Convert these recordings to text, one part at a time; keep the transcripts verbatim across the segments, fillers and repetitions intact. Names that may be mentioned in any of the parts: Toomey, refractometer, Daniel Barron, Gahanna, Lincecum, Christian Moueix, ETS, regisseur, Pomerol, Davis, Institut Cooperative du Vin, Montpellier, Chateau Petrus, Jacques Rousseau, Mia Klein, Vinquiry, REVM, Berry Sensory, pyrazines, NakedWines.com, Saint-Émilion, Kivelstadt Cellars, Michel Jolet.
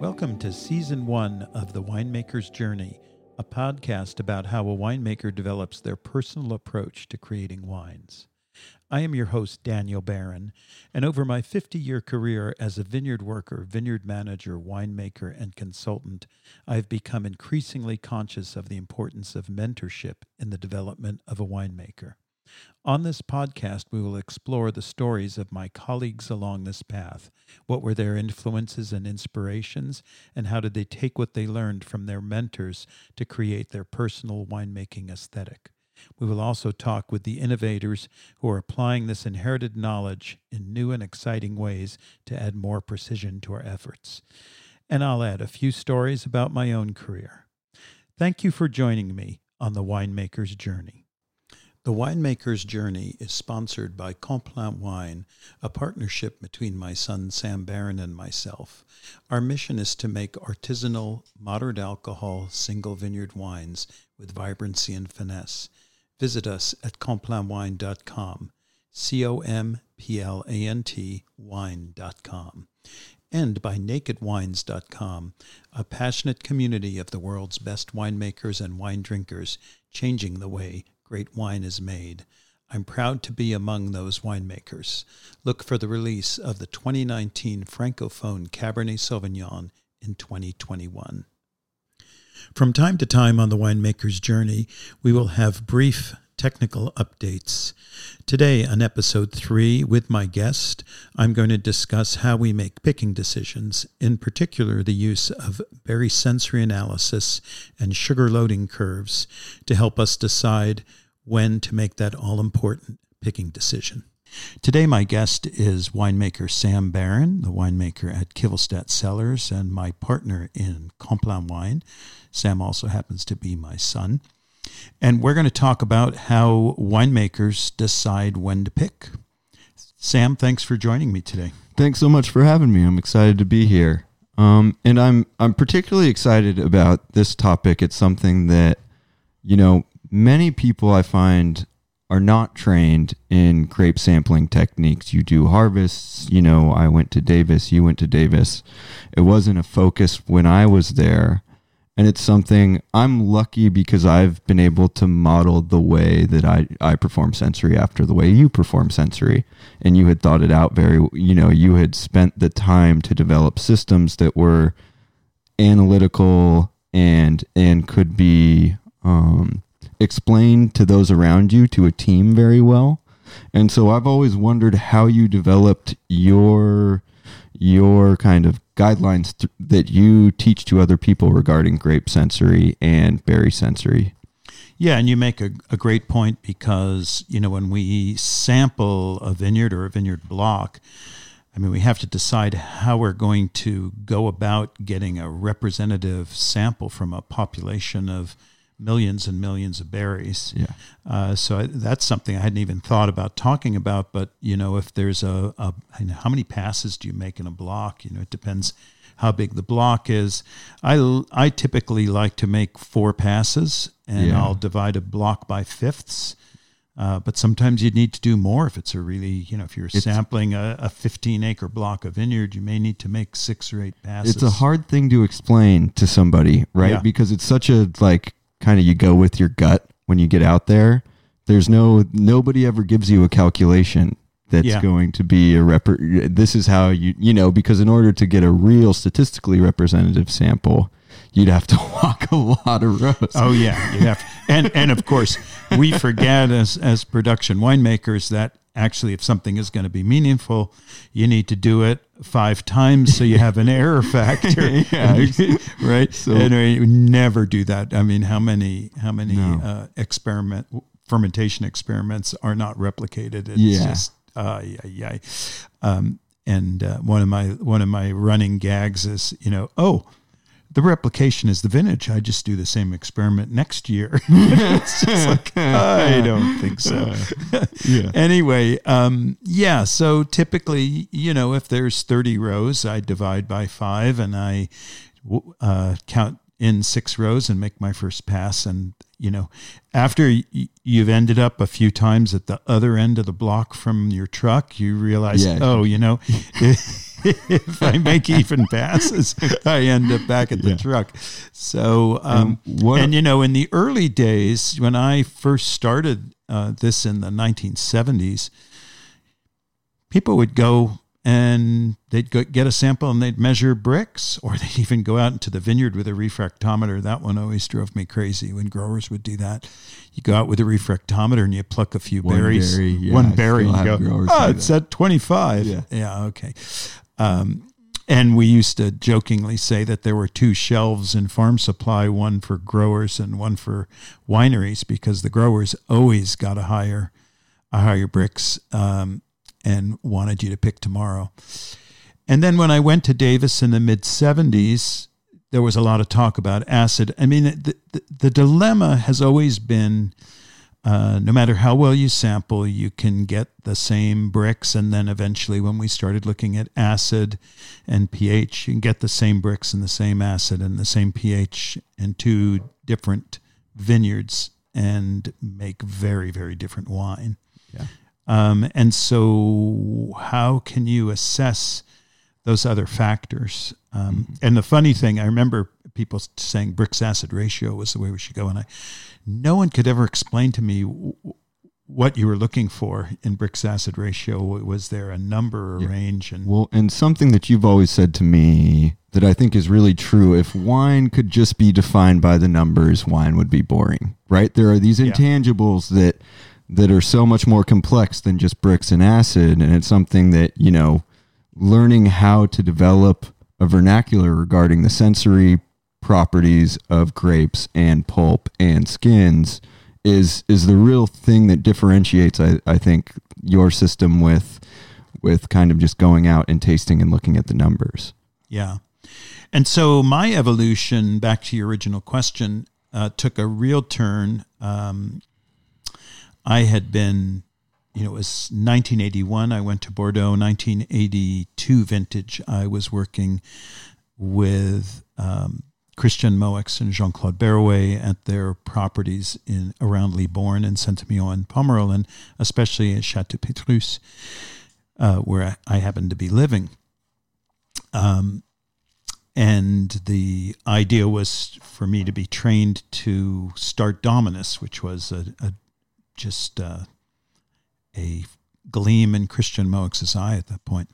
Welcome to Season one of The Winemaker's Journey, a podcast about how a winemaker develops their personal approach to creating wines. I am your host, Daniel Barron, and over my fifty-year career as a vineyard worker, vineyard manager, winemaker, and consultant, I've become increasingly conscious of the importance of mentorship in the development of a winemaker. On this podcast, we will explore the stories of my colleagues along this path. What were their influences and inspirations, and how did they take what they learned from their mentors to create their personal winemaking aesthetic? We will also talk with the innovators who are applying this inherited knowledge in new and exciting ways to add more precision to our efforts. And I'll add a few stories about my own career. Thank you for joining me on The Winemaker's Journey. The Winemaker's Journey is sponsored by Complant Wine, a partnership between my son Sam Barron and myself. Our mission is to make artisanal, moderate alcohol, single vineyard wines with vibrancy and finesse. Visit us at complant wine dot com, C O M P L A N T, wine dot com. And by naked wines dot com, a passionate community of the world's best winemakers and wine drinkers, changing the way great wine is made. I'm proud to be among those winemakers. Look for the release of the twenty nineteen Francophone Cabernet Sauvignon in twenty twenty-one. From time to time on The Winemaker's Journey, we will have brief technical updates. Today on episode three with my guest, I'm going to discuss how we make picking decisions, in particular the use of barysensory analysis and sugar loading curves to help us decide when to make that all-important picking decision. Today my guest is winemaker Sam Barron, the winemaker at Kivelstadt Cellars and my partner in Complant Wine. Sam also happens to be my son. And we're going to talk about how winemakers decide when to pick. Sam, thanks for joining me today. Thanks so much for having me. I'm excited to be here. Um, and I'm I'm particularly excited about this topic. It's something that, you know, many people I find are not trained in grape sampling techniques. You do harvests. You know, I went to Davis. You went to Davis. It wasn't a focus when I was there. And it's something I'm lucky because I've been able to model the way that I, I perform sensory after the way you perform sensory. And you had thought it out very, you know, you had spent the time to develop systems that were analytical and and could be um, explained to those around you, to a team very well. And so I've always wondered how you developed your your kind of guidelines th- that you teach to other people regarding grape sensory and barysensory. Yeah, and you make a, a great point because, you know, when we sample a vineyard or a vineyard block, I mean, we have to decide how we're going to go about getting a representative sample from a population of millions and millions of berries. Yeah. Uh, so I, that's something I hadn't even thought about talking about, but you know, if there's a, a you know, how many passes do you make in a block? You know, it depends how big the block is. I, I typically like to make four passes and yeah. I'll divide a block by fifths. Uh, but sometimes you need to do more if it's a really, you know, if you're it's, sampling a, a fifteen acre block of vineyard, you may need to make six or eight passes. It's a hard thing to explain to somebody, right? Yeah. Because it's such a like, kind of you go with your gut when you get out there. There's no, nobody ever gives you a calculation that's yeah. going to be a rep. This is how you, you know, because in order to get a real statistically representative sample, you'd have to walk a lot of roads. Oh yeah. You'd have to. And, and of course we forget as, as production winemakers that actually if something is going to be meaningful, you need to do it five times so you have an error factor. Yeah, right. So and we never do that. I mean, how many how many no. uh, experiment fermentation experiments are not replicated? It's yeah. just uh yeah yeah. Um, and uh, one of my one of my running gags is, you know, oh, the replication is the vintage. I just do the same experiment next year. It's just like, I don't think so. Yeah. Anyway, um, yeah, so typically, you know, if there's thirty rows, I divide by five and I uh, count in six rows and make my first pass. And, you know, after y- you've ended up a few times at the other end of the block from your truck, you realize, yeah. oh, you know, if I make even passes, I end up back at the yeah. truck. So, um, and, what, and you know, in the early days when I first started uh, this in the nineteen seventies, people would go and they'd go get a sample and they'd measure bricks, or they'd even go out into the vineyard with a refractometer. That one always drove me crazy when growers would do that. You go out with a refractometer and you pluck a few one berries, berry, yeah, one I berry, and you go, oh, it's that. At twenty-five. Yeah, yeah okay. Um, and we used to jokingly say that there were two shelves in Farm Supply, one for growers and one for wineries, because the growers always got a higher, a higher bricks, um, and wanted you to pick tomorrow. And then when I went to Davis in the mid-seventies, there was a lot of talk about acid. I mean, the, the, the dilemma has always been, uh, no matter how well you sample, you can get the same bricks. And then eventually when we started looking at acid and pH, you can get the same bricks and the same acid and the same pH in two different vineyards and make very, very different wine. Yeah. Um, and so how can you assess those other factors? Um, mm-hmm. And the funny thing, I remember people saying bricks acid ratio was the way we should go. And I, no one could ever explain to me w- what you were looking for in bricks acid ratio. Was there a number or yeah. range? And well, and something that you've always said to me that I think is really true. If wine could just be defined by the numbers, wine would be boring, right? There are these intangibles yeah. that, that are so much more complex than just bricks and acid. And it's something that, you know, learning how to develop a vernacular regarding the sensory properties of grapes and pulp and skins is, is the real thing that differentiates, I, I think, your system with, with kind of just going out and tasting and looking at the numbers. Yeah. And so my evolution, back to your original question, uh, took a real turn. Um, I had been, you know, it was nineteen eighty-one. I went to Bordeaux. nineteen eighty-two vintage, I was working with um, Christian Moueix and Jean-Claude Berouet at their properties in around Libourne and Saint-Émilion and Pomerol, and especially at Chateau Petrus, uh, where I, I happened to be living. Um, and the idea was for me to be trained to start Dominus, which was a, a just uh, a gleam in Christian Moueix's eye at that point.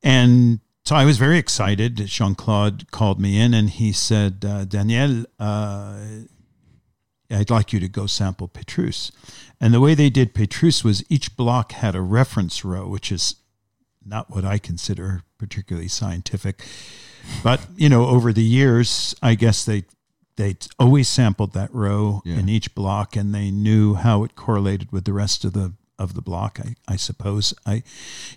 And so I was very excited. Jean-Claude called me in and he said, uh, Daniel, uh, I'd like you to go sample Petrus. And the way they did Petrus was each block had a reference row, which is not what I consider particularly scientific. But, you know, over the years, I guess they They always sampled that row yeah. in each block, and they knew how it correlated with the rest of the of the block. I, I suppose I,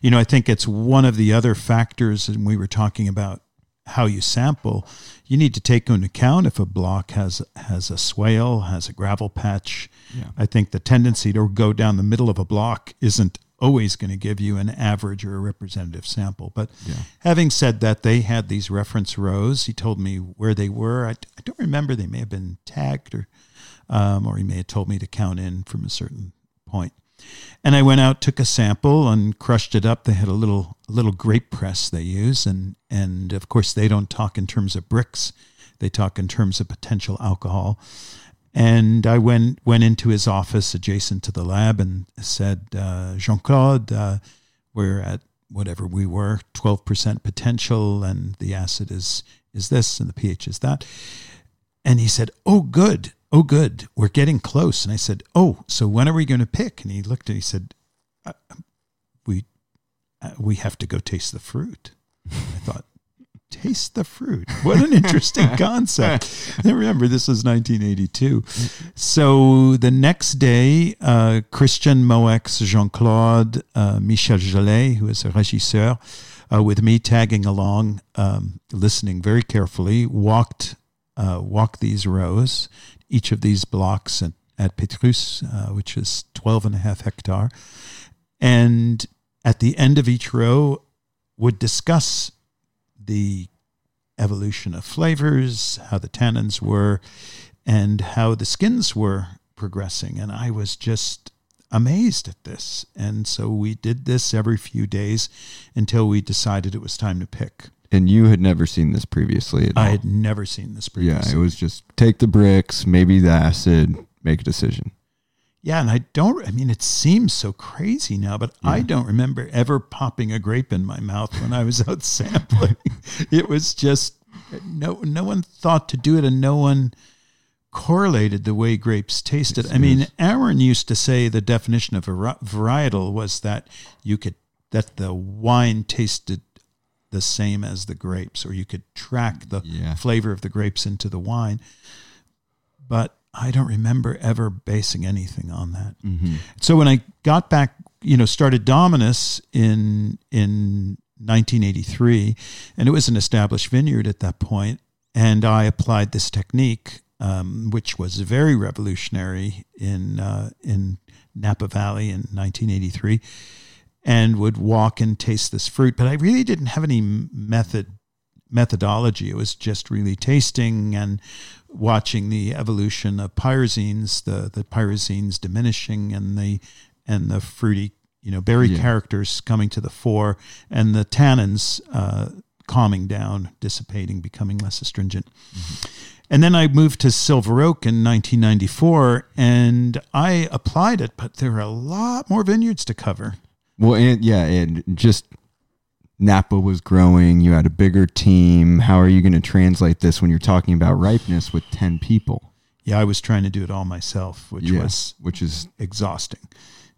you know, I think it's one of the other factors. And we were talking about how you sample. You need to take into account if a block has has a swale, has a gravel patch. Yeah. I think the tendency to go down the middle of a block isn't always going to give you an average or a representative sample. But yeah. having said that, they had these reference rows. He told me where they were. I, I don't remember. They may have been tagged, or um, or he may have told me to count in from a certain point. And I went out, took a sample, and crushed it up. They had a little a little grape press they use. And, and, of course, they don't talk in terms of bricks. They talk in terms of potential alcohol. And I went went into his office adjacent to the lab and said, uh, Jean-Claude, uh, we're at whatever we were, twelve percent potential, and the acid is is this, and the pH is that. And he said, oh, good, oh, good, we're getting close. And I said, oh, so when are we going to pick? And he looked and he said, uh, we, uh, we have to go taste the fruit. I thought, taste the fruit. What an interesting concept. And remember, this was nineteen eighty-two. So the next day, uh, Christian Moueix, Jean-Claude, uh, Michel Jolet, who is a regisseur, uh, with me tagging along, um, listening very carefully, walked uh, walked these rows, each of these blocks at, at Petrus, uh, which is twelve and a half hectare. And at the end of each row would discuss the evolution of flavors, how the tannins were, and how the skins were progressing. And I was just amazed at this. And so we did this every few days until we decided it was time to pick. And you had never seen this previously at all. I had never seen this previously. Yeah, it was just take the bricks, maybe the acid, make a decision. Yeah, and I don't, I mean, it seems so crazy now, but yeah. I don't remember ever popping a grape in my mouth when I was out sampling. It was just, no no one thought to do it, and no one correlated the way grapes tasted. Yes, I mean, Aaron used to say the definition of varietal was that you could, that the wine tasted the same as the grapes, or you could track the yeah. flavor of the grapes into the wine. But I don't remember ever basing anything on that. Mm-hmm. So when I got back, you know, started Dominus in in nineteen eighty-three, and it was an established vineyard at that point, and I applied this technique, um, which was very revolutionary in uh, in Napa Valley in nineteen eighty-three, and would walk and taste this fruit. But I really didn't have any method methodology. It was just really tasting and watching the evolution of pyrazines, the the pyrazines diminishing, and the and the fruity, you know, berry yeah. characters coming to the fore, and the tannins uh, calming down, dissipating, becoming less astringent. Mm-hmm. And then I moved to Silver Oak in nineteen ninety-four, and I applied it, but there were a lot more vineyards to cover. Well, and yeah, and just Napa was growing. You had a bigger team. How are you going to translate this when you're talking about ripeness with ten people? Yeah, I was trying to do it all myself, which yeah, was which is exhausting.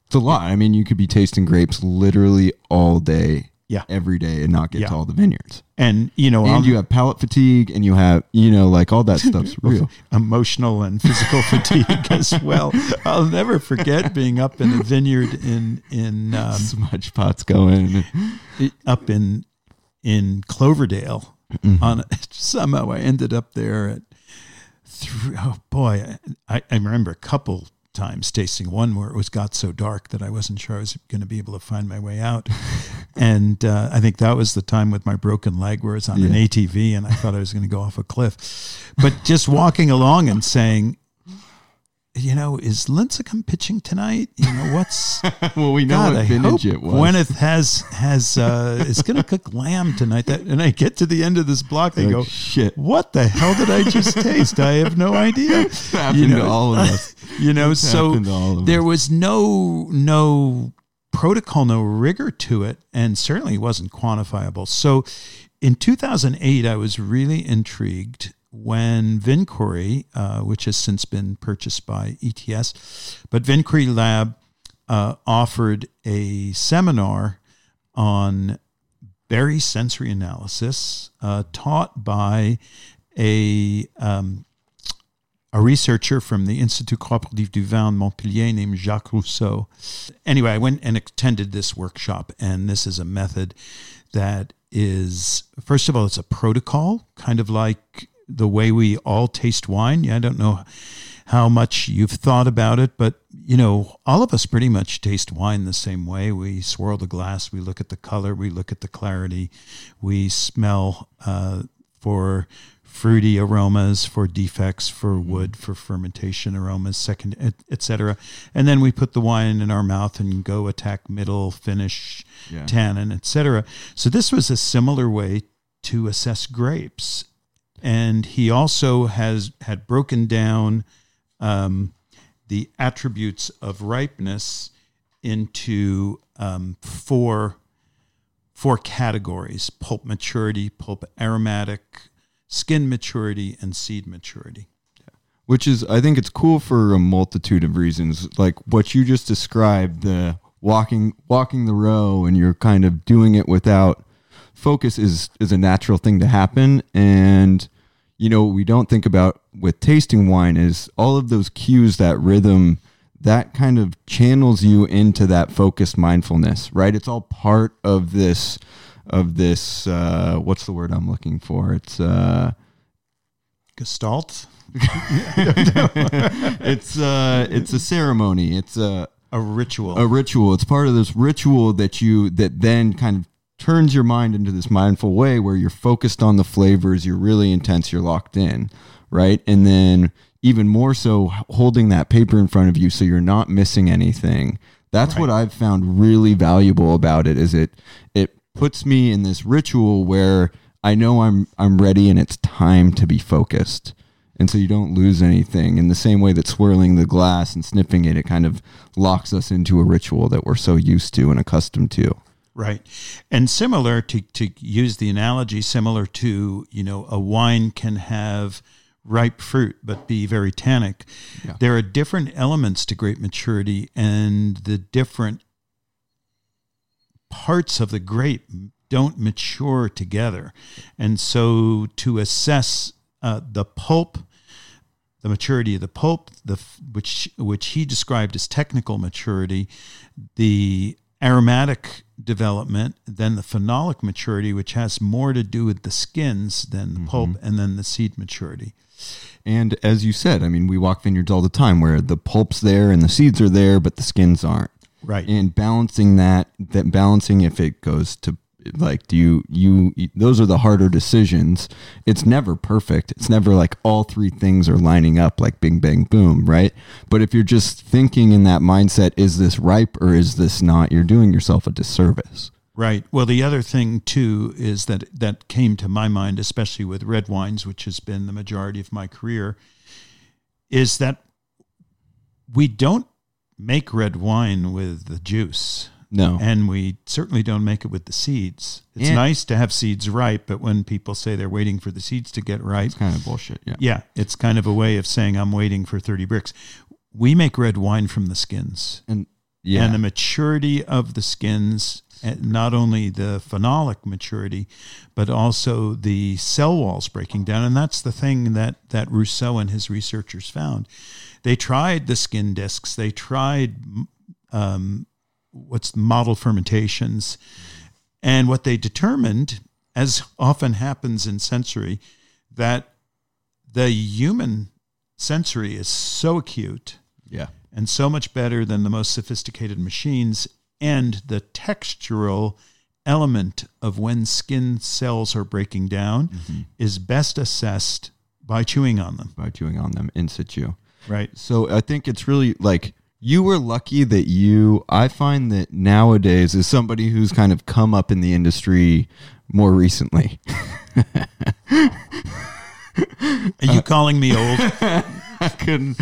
It's a lot. I mean, you could be tasting grapes literally all day, yeah, every day, and not get yeah. to all the vineyards. And you know, and um, you have palate fatigue, and you have you know, like all that stuff's real. Emotional and physical fatigue as well. I'll never forget being up in a vineyard in in um, smudge pots going. Up in in Cloverdale, mm-hmm. on somehow I ended up there at three, oh boy, I, I remember a couple times tasting one where it was got so dark that I wasn't sure I was going to be able to find my way out, and uh, I think that was the time with my broken leg where I was on yeah. an A T V and I thought I was going to go off a cliff, but just walking along and saying, you know, is Lincecum pitching tonight? You know, what's... well, we know God, what vintage it was. Gwyneth has, has, uh, is going to cook lamb tonight. That, and I get to the end of this block, I oh, go, shit, what the hell did I just taste? I have no idea. It's happened you know, to all of us. You know, it's so there us. was no, no protocol, no rigor to it, and certainly wasn't quantifiable. So in two thousand eight, I was really intrigued when Vinquiry, uh, which has since been purchased by E T S, but Vinquiry Lab uh, offered a seminar on berry sensory analysis uh, taught by a um, a researcher from the Institut Cooperative du Vin in Montpellier named Jacques Rousseau. Anyway, I went and attended this workshop, and this is a method that is, first of all, it's a protocol, kind of like the way we all taste wine. Yeah, I don't know how much you've thought about it, but you know, all of us pretty much taste wine the same way. We swirl the glass, we look at the color, we look at the clarity, we smell uh, for fruity aromas, for defects, for wood, for fermentation aromas, second, et, et cetera. And then we put the wine in our mouth and go attack middle, finish, yeah. tannin, et cetera. So this was a similar way to assess grapes. And he also has had broken down um, the attributes of ripeness into um, four four categories: pulp maturity, pulp aromatic, skin maturity, and seed maturity. Yeah. Which is, I think, it's cool for a multitude of reasons. Like what you just described, the walking walking the row, and you're kind of doing it without focus is is a natural thing to happen. And you know, we don't think about with tasting wine is all of those cues, that rhythm, that kind of channels you into that focused mindfulness, right? It's all part of this of this uh what's the word I'm looking for? It's uh gestalt. it's uh it's a ceremony. It's a a ritual. A ritual. It's part of this ritual that you that then kind of turns your mind into this mindful way where you're focused on the flavors, you're really intense, you're locked in, right? And then even more so holding that paper in front of you so you're not missing anything. That's right. What I've found really valuable about it is it it puts me in this ritual where I know I'm I'm ready and it's time to be focused. And so you don't lose anything. In the same way that swirling the glass and sniffing it, it kind of locks us into a ritual that we're so used to and accustomed to. Right. And similar to, to use the analogy, similar to, you know, a wine can have ripe fruit, but be very tannic. Yeah. There are different elements to grape maturity, and the different parts of the grape don't mature together. And so to assess uh, the pulp, the maturity of the pulp, the which which he described as technical maturity, the aromatic development, then the phenolic maturity, which has more to do with the skins than the mm-hmm. pulp, and then the seed maturity. And as you said, I mean, we walk vineyards all the time where the pulp's there and the seeds are there, but the skins aren't. Right. And balancing that, that balancing if it goes to like, do you, you, those are the harder decisions. It's never perfect. It's never like all three things are lining up like bing, bang, boom. Right. But if you're just thinking in that mindset, is this ripe or is this not, you're doing yourself a disservice. Right. Well, the other thing too, is that that came to my mind, especially with red wines, which has been the majority of my career, is that we don't make red wine with the juice. No. And we certainly don't make it with the seeds. It's and nice to have seeds ripe, but when people say they're waiting for the seeds to get ripe, it's kind of bullshit. Yeah. Yeah. It's kind of a way of saying I'm waiting for thirty bricks. We make red wine from the skins. And yeah. And the maturity of the skins, not only the phenolic maturity, but also the cell walls breaking down. And that's the thing that, that Rousseau and his researchers found. They tried the skin discs. They tried um what's model fermentations. And what they determined, as often happens in sensory, that the human sensory is so acute yeah, and so much better than the most sophisticated machines. And the textural element of when skin cells are breaking down mm-hmm. is best assessed by chewing on them. By chewing on them in situ. Right. So I think it's really like, you were lucky that you, I find that nowadays is somebody who's kind of come up in the industry more recently. Are you uh, calling me old? I couldn't.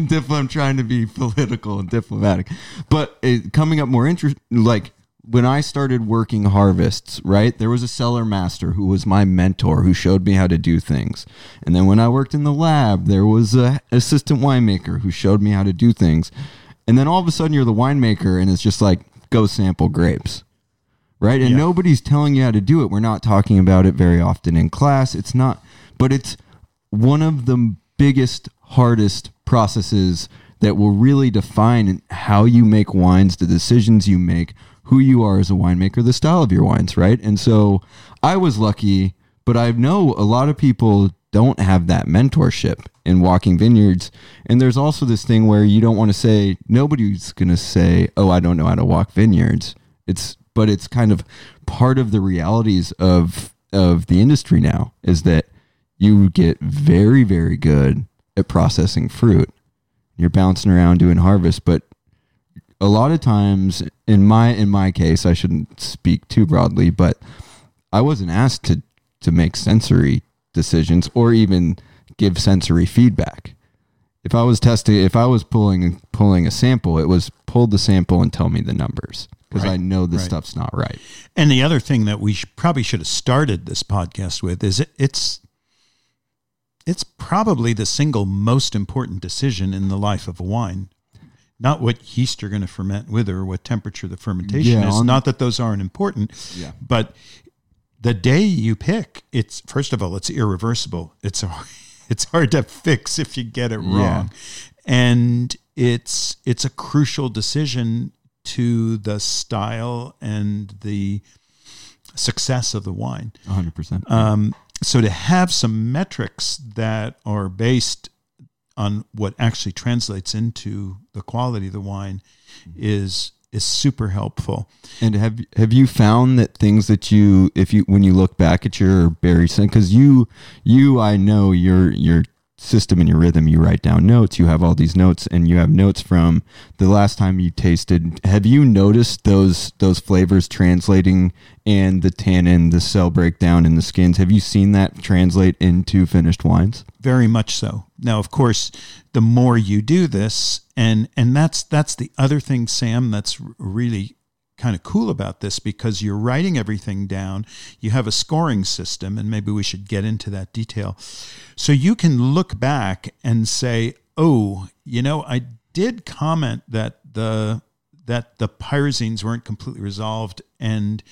I'm trying to be political and diplomatic. But it, coming up more interest, like when I started working harvests, right, there was a cellar master who was my mentor who showed me how to do things. And then when I worked in the lab, there was an assistant winemaker who showed me how to do things. And then all of a sudden you're the winemaker and it's just like, go sample grapes, right? And yeah. nobody's telling you how to do it. We're not talking about it very often in class. It's not, but it's one of the biggest, hardest processes that will really define how you make wines, the decisions you make, who you are as a winemaker, the style of your wines, right? And so I was lucky, but I know a lot of people don't have that mentorship in walking vineyards. And there's also this thing where you don't want to say, nobody's going to say, oh, I don't know how to walk vineyards. It's, but it's kind of part of the realities of, of the industry now is that you get very, very good at processing fruit. You're bouncing around doing harvest, but a lot of times in my in my case, I shouldn't speak too broadly, but I wasn't asked to, to make sensory decisions or even give sensory feedback. If I was testing, if I was pulling pulling a sample, it was pull the sample and tell me the numbers because right. I know this right. stuff's not right. And the other thing that we sh- probably should have started this podcast with is it, it's it's probably the single most important decision in the life of a wine. Not what yeast you're going to ferment with or what temperature the fermentation yeah, is. Not that those aren't important, yeah. but the day you pick, it's first of all, it's irreversible. It's hard, it's hard to fix if you get it wrong. Yeah. And it's it's a crucial decision to the style and the success of the wine. one hundred percent. Um, so to have some metrics that are based on what actually translates into the quality of the wine is is super helpful. And have have you found that things that you if you when you look back at your berry scent, because you you I know you're you're system, in your rhythm, you write down notes, you have all these notes, and you have notes from the last time you tasted. Have you noticed those those flavors translating, and the tannin, the cell breakdown, and the skins? Have you seen that translate into finished wines? Very much so. Now, of course, the more you do this, and and that's that's the other thing, Sam, that's really kind of cool about this, because you're writing everything down. You have a scoring system, and maybe we should get into that detail. So you can look back and say, oh, you know, I did comment that the that the pyrazines weren't completely resolved, and,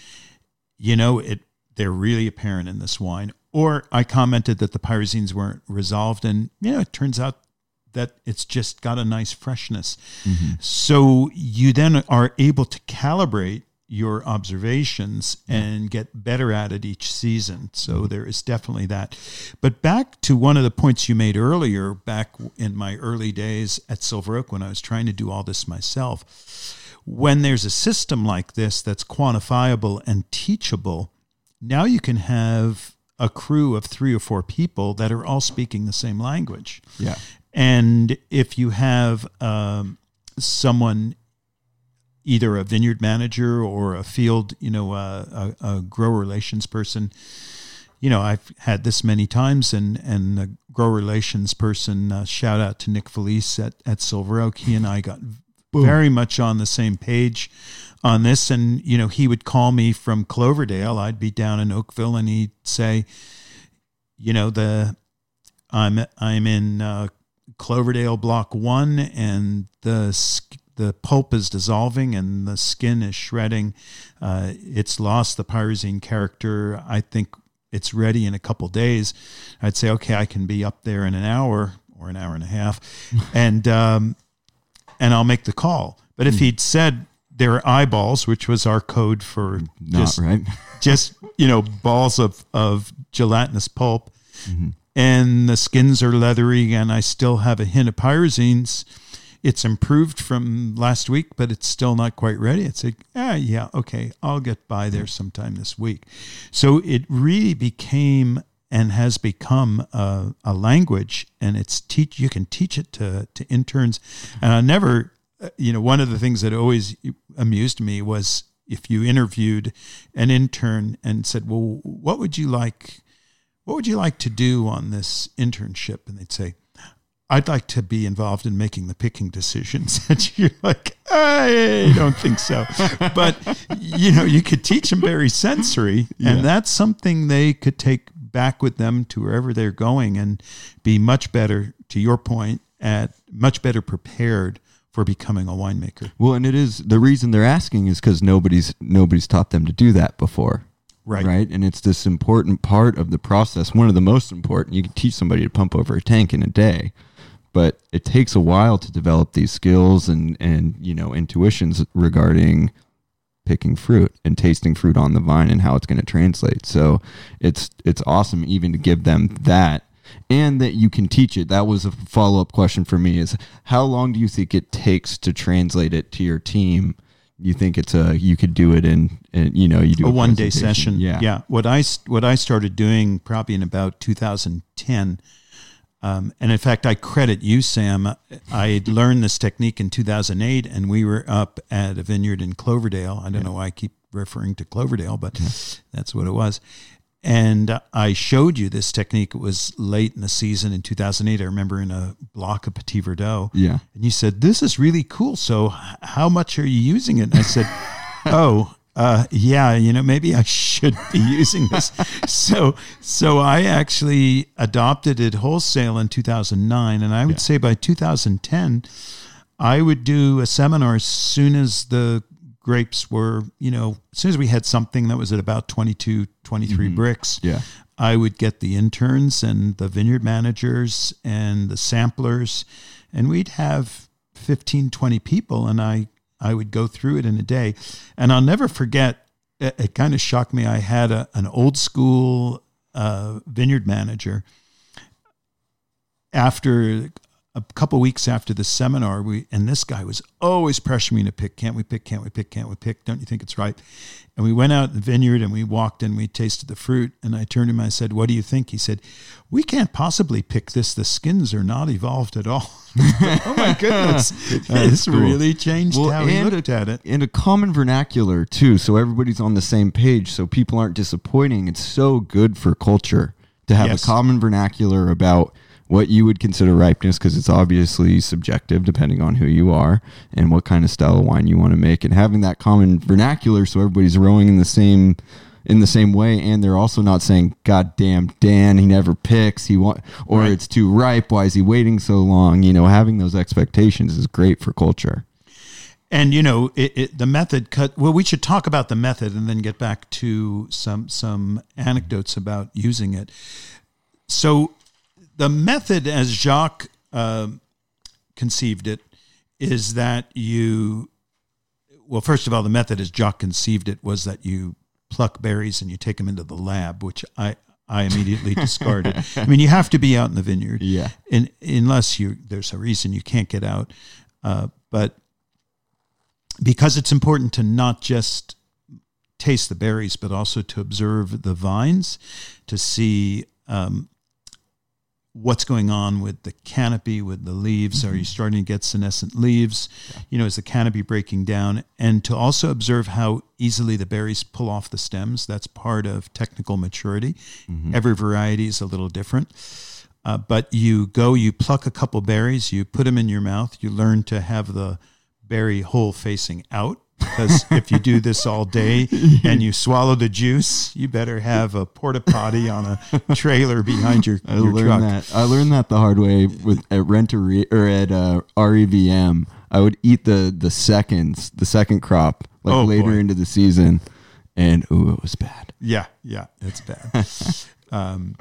you know, it they're really apparent in this wine. Or I commented that the pyrazines weren't resolved, and, you know, it turns out that it's just got a nice freshness. Mm-hmm. So you then are able to calibrate your observations and get better at it each season. So there is definitely that. But back to one of the points you made earlier, back in my early days at Silver Oak when I was trying to do all this myself, when there's a system like this that's quantifiable and teachable, now you can have a crew of three or four people that are all speaking the same language. Yeah. And if you have um, someone, either a vineyard manager or a field, you know, uh, a, a grower relations person, you know, I've had this many times, and and the grower relations person, uh, shout out to Nick Felice at, at Silver Oak. He and I got Boom. very much on the same page on this. And, you know, he would call me from Cloverdale. I'd be down in Oakville, and he'd say, you know, the I'm I'm in uh, Cloverdale block one, and the the pulp is dissolving and the skin is shredding. Uh, it's lost the pyrazine character. I think it's ready in a couple days. I'd say, okay, I can be up there in an hour or an hour and a half, and um, and I'll make the call. But if he'd said there are eyeballs, which was our code for Not just, right. just you know, balls of of gelatinous pulp. Mm-hmm. And the skins are leathery, and I still have a hint of pyrazines. It's improved from last week, but it's still not quite ready. It's like, ah, yeah, okay, I'll get by there sometime this week. So it really became and has become a, a language, and it's teach. You can teach it to to interns. And I never, you know, one of the things that always amused me was if you interviewed an intern and said, well, what would you like? What would you like to do on this internship? And they'd say, I'd like to be involved in making the picking decisions. And you're like, I don't think so. But, you know, you could teach them very sensory. Yeah. And that's something they could take back with them to wherever they're going and be much better, to your point, at much better prepared for becoming a winemaker. Well, and it is, the reason they're asking is because nobody's nobody's taught them to do that before. Right. Right. And it's this important part of the process. One of the most important. You can teach somebody to pump over a tank in a day, but it takes a while to develop these skills and, and, you know, intuitions regarding picking fruit and tasting fruit on the vine and how it's going to translate. So it's, it's awesome even to give them that, and that you can teach it. That was a follow-up question for me, is how long do you think it takes to translate it to your team? You think it's a, you could do it in, in you know, you do a, a one day session. Yeah. Yeah. What I, what I started doing probably in about two thousand ten. Um, and in fact, I credit you, Sam. I had learned this technique in two thousand eight, and we were up at a vineyard in Cloverdale. I don't yeah. know why I keep referring to Cloverdale, but that's what it was. And I showed you this technique. It was late in the season in two thousand eight. I remember in a block of Petit Verdot. Yeah. And you said, this is really cool. So how much are you using it? And I said, oh, uh, yeah, you know, maybe I should be using this. so so I actually adopted it wholesale in two thousand nine. And I would yeah. say by two thousand ten, I would do a seminar as soon as the grapes were, you know, as soon as we had something that was at about twenty-two, twenty-three mm-hmm. bricks, yeah. I would get the interns and the vineyard managers and the samplers, and we'd have fifteen, twenty people, and I, I would go through it in a day. And I'll never forget, it, it kind of shocked me. I had a, an old school uh, vineyard manager after a couple of weeks after the seminar, we and this guy was always pressuring me to pick, can't we pick, can't we pick, can't we pick, don't you think it's right? And we went out in the vineyard and we walked and we tasted the fruit. And I turned to him and I said, what do you think? He said, we can't possibly pick this. The skins are not evolved at all. Oh my goodness. It's cool. Really changed well, how he looked a, at it. And a common vernacular too. So everybody's on the same page. So people aren't disappointing. It's so good for culture to have yes. a common vernacular about what you would consider ripeness, because it's obviously subjective depending on who you are and what kind of style of wine you want to make, and having that common vernacular so everybody's rowing in the same in the same way, and they're also not saying, God damn Dan, he never picks, he want or right. it's too ripe, why is he waiting so long? You know, having those expectations is great for culture. And you know, it, it, the method cut. Well, we should talk about the method and then get back to some some anecdotes about using it. So the method, as Jacques uh, conceived it, is that you, well, first of all, the method as Jacques conceived it was that you pluck berries and you take them into the lab, which I, I immediately discarded. I mean, you have to be out in the vineyard, yeah, and unless you there's a reason you can't get out, uh, but because it's important to not just taste the berries, but also to observe the vines, to see um, what's going on with the canopy, with the leaves. Mm-hmm. Are you starting to get senescent leaves? Yeah. You know, is the canopy breaking down? And to also observe how easily the berries pull off the stems. That's part of technical maturity. Mm-hmm. Every variety is a little different. Uh, but you go, you pluck a couple berries, you put them in your mouth, you learn to have the berry hole facing out, because if you do this all day and you swallow the juice, you better have a porta potty on a trailer behind your, I your learned truck. That. I learned that the hard way with at Renter or at uh, R E V M. I would eat the the seconds, the second crop, like oh, later boy. into the season, and ooh, it was bad. Yeah, yeah, it's bad. um,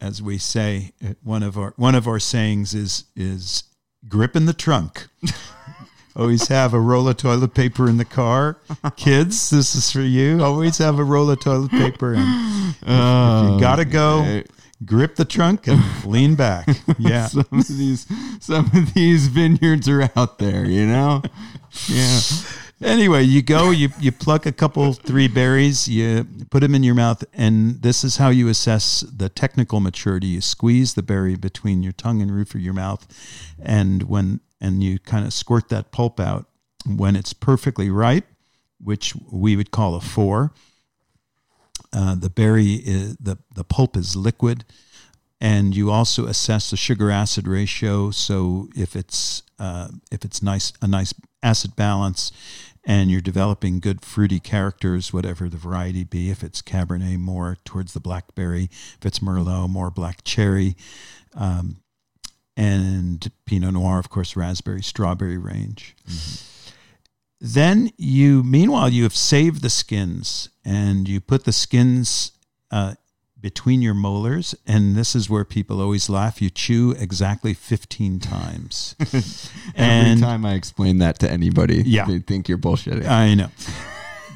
as we say, one of our one of our sayings is is grip in the trunk. Always have a roll of toilet paper in the car. Kids, this is for you. Always have a roll of toilet paper. And if, oh, if you got to go, okay. grip the trunk and lean back. Yeah. some, of these, some of these vineyards are out there, you know? Yeah. Anyway, you go, you, you pluck a couple, three berries, you put them in your mouth, and this is how you assess the technical maturity. You squeeze the berry between your tongue and roof of your mouth, and when... and you kind of squirt that pulp out. When it's perfectly ripe, which we would call a four, uh, the berry, is, the, the pulp is liquid, and you also assess the sugar-acid ratio, so if it's uh, if it's nice a nice acid balance, and you're developing good fruity characters, whatever the variety be, if it's Cabernet, more towards the blackberry, if it's Merlot, more black cherry, um, and Pinot Noir, of course, raspberry, strawberry range. Mm-hmm. Then you, meanwhile, you have saved the skins, and you put the skins uh, between your molars, and this is where people always laugh. You chew exactly fifteen times. And every time I explain that to anybody, yeah. they think you're bullshitting. I know.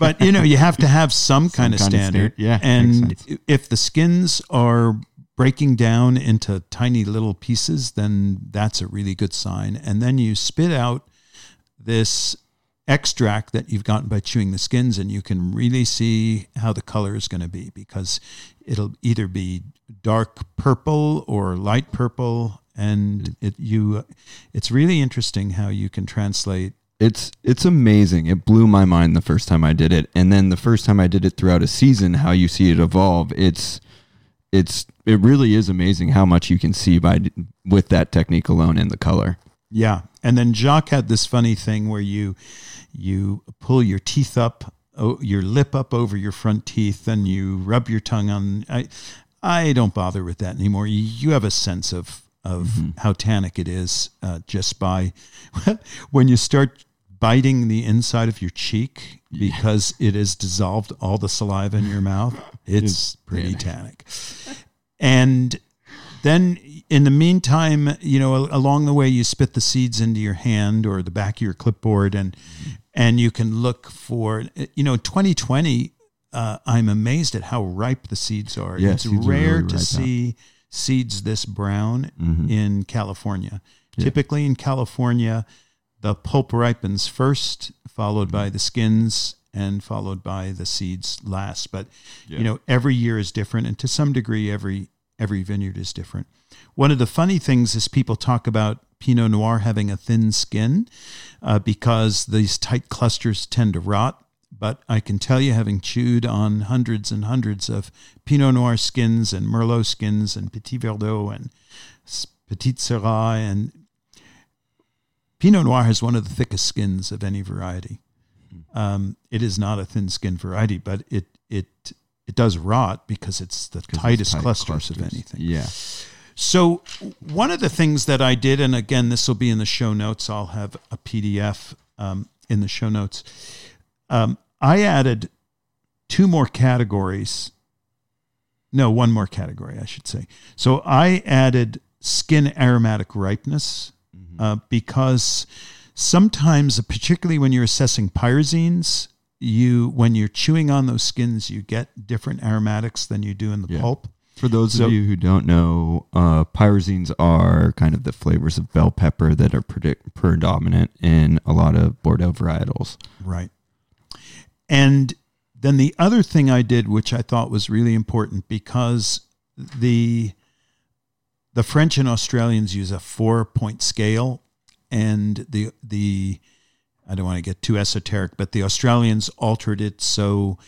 But, you know, you have to have some, some kind of kind standard. Of sta- yeah, and if the skins are breaking down into tiny little pieces, then that's a really good sign. And then you spit out this extract that you've gotten by chewing the skins, and you can really see how the color is going to be, because it'll either be dark purple or light purple. And it, you, it's really interesting how you can translate. It's it's amazing. It blew my mind the first time I did it. And then the first time I did it throughout a season, how you see it evolve. It's, it's, it really is amazing how much you can see by with that technique alone in the color. Yeah. And then Jacques had this funny thing where you, you pull your teeth up, your lip up over your front teeth, and you rub your tongue on. I, I don't bother with that anymore. You, you have a sense of, of mm-hmm. how tannic it is uh, just by when you start biting the inside of your cheek, because yeah. it has dissolved all the saliva in your mouth. It's, it's pretty yeah. tannic. And then in the meantime, you know, along the way, you spit the seeds into your hand or the back of your clipboard, and and you can look for, you know, twenty twenty, uh, I'm amazed at how ripe the seeds are. Yeah, it's seeds rare are really to see out. Seeds this brown mm-hmm. in California. Yeah. Typically in California, the pulp ripens first, followed by the skins, and followed by the seeds last. But, yeah. you know, every year is different. And to some degree, every every vineyard is different. One of the funny things is people talk about Pinot Noir having a thin skin uh, because these tight clusters tend to rot. But I can tell you, having chewed on hundreds and hundreds of Pinot Noir skins and Merlot skins and Petit Verdot and Petit Syrah, and Pinot Noir has one of the thickest skins of any variety. Um, it is not a thin skin variety, but it it it does rot because it's the tightest it's tight clusters, clusters of anything. Yeah. So one of the things that I did, and again, this will be in the show notes. I'll have a P D F um, in the show notes. Um, I added two more categories. No, one more category, I should say. So I added skin aromatic ripeness mm-hmm. uh, because sometimes, particularly when you're assessing pyrazines, you when you're chewing on those skins, you get different aromatics than you do in the yeah. pulp. For those so, of you who don't know, uh, pyrazines are kind of the flavors of bell pepper that are predict- predominant in a lot of Bordeaux varietals. Right. And then the other thing I did, which I thought was really important, because the the French and Australians use a four-point scale, and the the I don't want to get too esoteric, but the Australians altered it so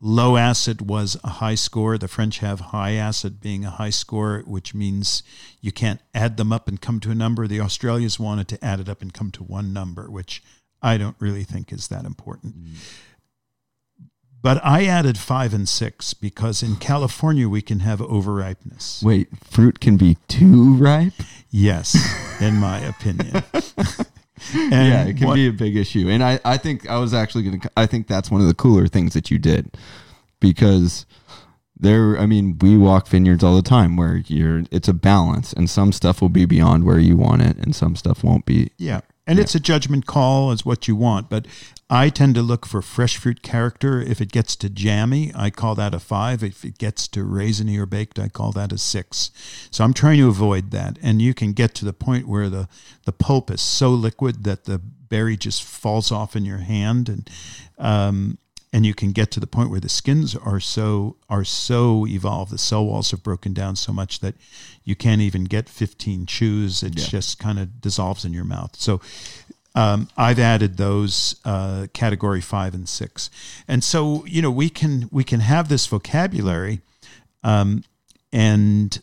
low acid was a high score. The French have high acid being a high score, which means you can't add them up and come to a number. The Australians wanted to add it up and come to one number, which I don't really think is that important. Mm. But I added five and six because in California we can have overripeness. Wait, fruit can be too ripe? Yes, in my opinion. And yeah, it can what, be a big issue. And I, I think I was actually going to, I think that's one of the cooler things that you did, because there, I mean, we walk vineyards all the time where you're, it's a balance, and some stuff will be beyond where you want it and some stuff won't be. Yeah. And yeah. it's a judgment call as what you want, but I tend to look for fresh fruit character. If it gets to jammy, I call that a five. If it gets to raisiny or baked, I call that a six. So I'm trying to avoid that. And you can get to the point where the, the pulp is so liquid that the berry just falls off in your hand, and um, and you can get to the point where the skins are so are so evolved, the cell walls have broken down so much that you can't even get fifteen chews. It yeah. just kind of dissolves in your mouth. So um, I've added those uh, category five and six, and so you know we can we can have this vocabulary, um, and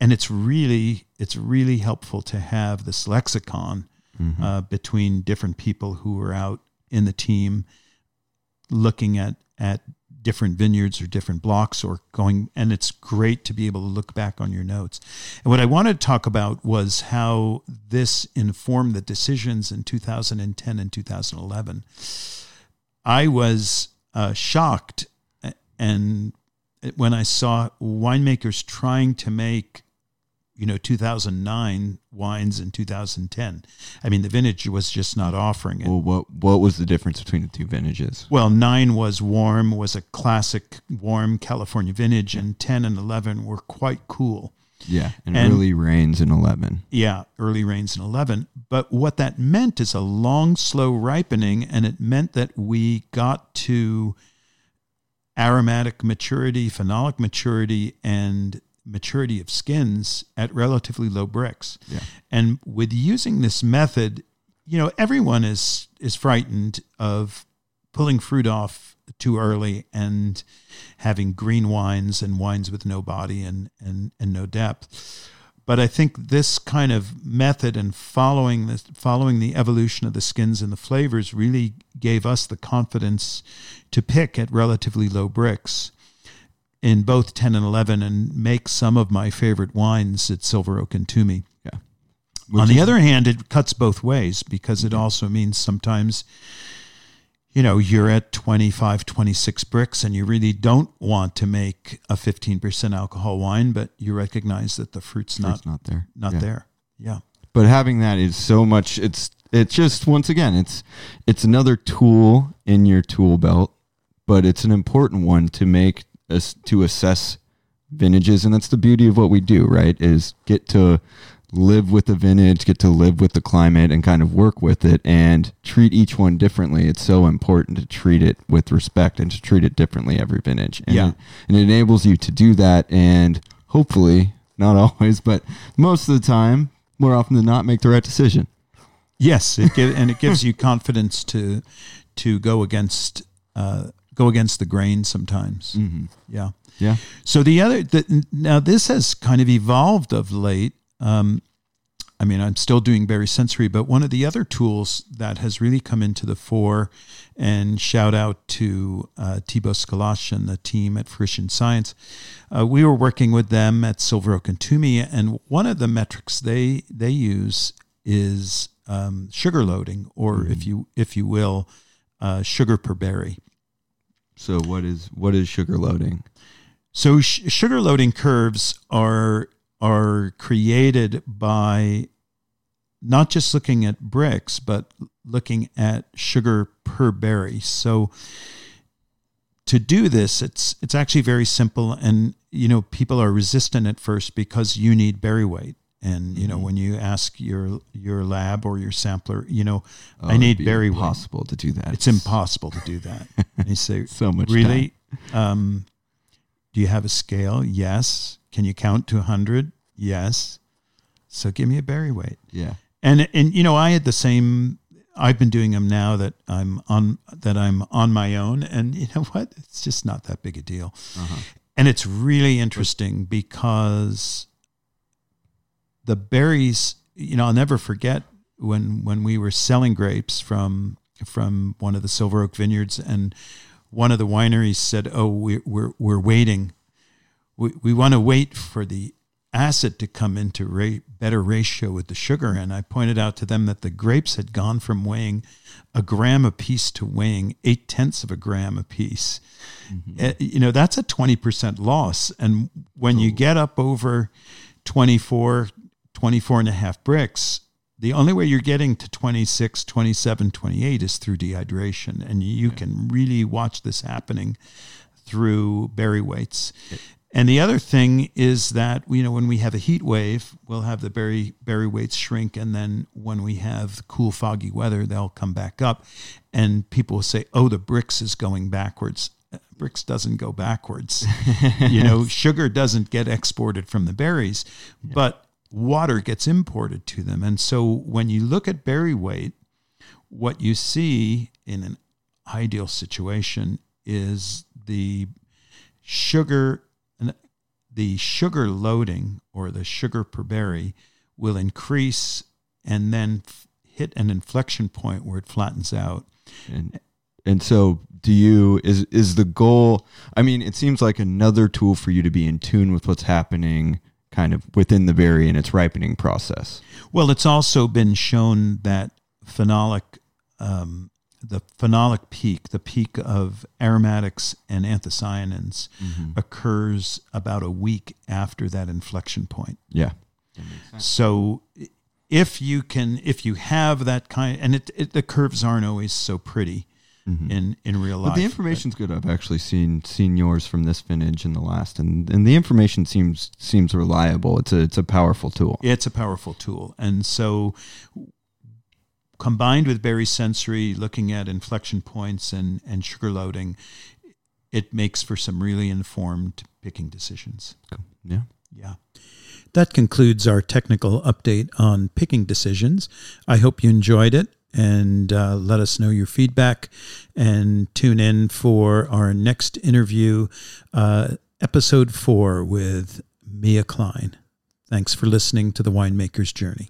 and it's really it's really helpful to have this lexicon mm-hmm. uh, between different people who are out in the team, looking at, at different vineyards or different blocks or going, and it's great to be able to look back on your notes. And what I wanted to talk about was how this informed the decisions in two thousand ten and two thousand eleven. I was uh, shocked and when I saw winemakers trying to make, you know, two thousand nine wines in two thousand ten. I mean, the vintage was just not offering it. Well, what what was the difference between the two vintages? Well, nine was warm, was a classic warm California vintage, and ten and eleven were quite cool. Yeah, and, and early rains in eleven. Yeah, early rains in eleven. But what that meant is a long, slow ripening, and it meant that we got to aromatic maturity, phenolic maturity, and maturity of skins at relatively low bricks. Yeah. And with using this method, you know, everyone is, is frightened of pulling fruit off too early and having green wines and wines with no body and, and, and no depth. But I think this kind of method and following this, following the evolution of the skins and the flavors really gave us the confidence to pick at relatively low bricks in both ten and eleven, and make some of my favorite wines at Silver Oak and Toomey. Yeah. Which On the is- other hand, it cuts both ways, because it also means sometimes, you know, you're at twenty-five, twenty-six bricks and you really don't want to make a fifteen percent alcohol wine, but you recognize that the fruit's not, not there. Not yeah. there. Yeah. But having that is so much, it's, it's just, once again, it's, it's another tool in your tool belt, but it's an important one to make, to assess vintages. And that's the beauty of what we do, right? Is get to live with the vintage, get to live with the climate, and kind of work with it and treat each one differently. It's so important to treat it with respect and to treat it differently every vintage. And yeah. It, and it enables you to do that, and hopefully, not always, but most of the time, more often than not, make the right decision. Yes, it give, and it gives you confidence to to go against uh, go against the grain sometimes. Mm-hmm. Yeah, yeah. So the other the, now this has kind of evolved of late. Um, I mean, I'm still doing Berry Sensory, but one of the other tools that has really come into the fore, and shout out to uh, Thibaut Scolash and the team at Fruition Science. Uh, we were working with them at Silver Oak and Toomey, and one of the metrics they they use is um, sugar loading, or mm-hmm. if you if you will, uh, sugar per berry. So what is what is sugar loading? So sh- sugar loading curves are. are created by not just looking at bricks, but looking at sugar per berry. So to do this, it's it's actually very simple. And, you know, people are resistant at first because you need berry weight. And, you know, mm-hmm. when you ask your your lab or your sampler, you know, oh, I need berry weight. It's impossible to do that. It's impossible to do that. And you say, so much really? Um, do you have a scale? Yes. Can you count to one hundred? Yes. So give me a berry weight. Yeah. And and you know, I had the same. I've been doing them now that I'm on that I'm on my own, and you know what? It's just not that big a deal. Uh-huh. And it's really interesting because the berries. You know, I'll never forget when when we were selling grapes from from one of the Silver Oak vineyards, and one of the wineries said, "Oh, we, we're we're waiting." We we want to wait for the acid to come into ra- better ratio with the sugar. And I pointed out to them that the grapes had gone from weighing a gram a piece to weighing eight tenths of a gram a piece. Mm-hmm. Uh, you know, that's a twenty percent loss. And when oh. you get up over twenty-four, twenty-four and a half bricks, the only way you're getting to twenty-six, twenty-seven, twenty-eight is through dehydration. And you yeah. can really watch this happening through berry weights. It- And the other thing is that, you know, when we have a heat wave, we'll have the berry berry weights shrink. And then when we have cool, foggy weather, they'll come back up. And people will say, oh, the bricks is going backwards. Bricks doesn't go backwards. You know, sugar doesn't get exported from the berries, yeah. but water gets imported to them. And so when you look at berry weight, what you see in an ideal situation is the sugar... the sugar loading or the sugar per berry will increase and then f- hit an inflection point where it flattens out. And and so do you, is, is the goal, I mean, it seems like another tool for you to be in tune with what's happening kind of within the berry and its ripening process. Well, it's also been shown that phenolic, um, the phenolic peak, the peak of aromatics and anthocyanins mm-hmm. occurs about a week after that inflection point. Yeah. So if you can, if you have that kind, and it, it the curves aren't always so pretty mm-hmm. in, in real life. But the information's but, good. I've actually seen, seen yours from this vintage and the last, and, and the information seems, seems reliable. It's a, it's a powerful tool. It's a powerful tool. And so combined with berry sensory, looking at inflection points and, and sugar loading, it makes for some really informed picking decisions. Cool. Yeah. Yeah. That concludes our technical update on picking decisions. I hope you enjoyed it, and uh, let us know your feedback, and tune in for our next interview, uh, episode four with Mia Klein. Thanks for listening to The Winemaker's Journey.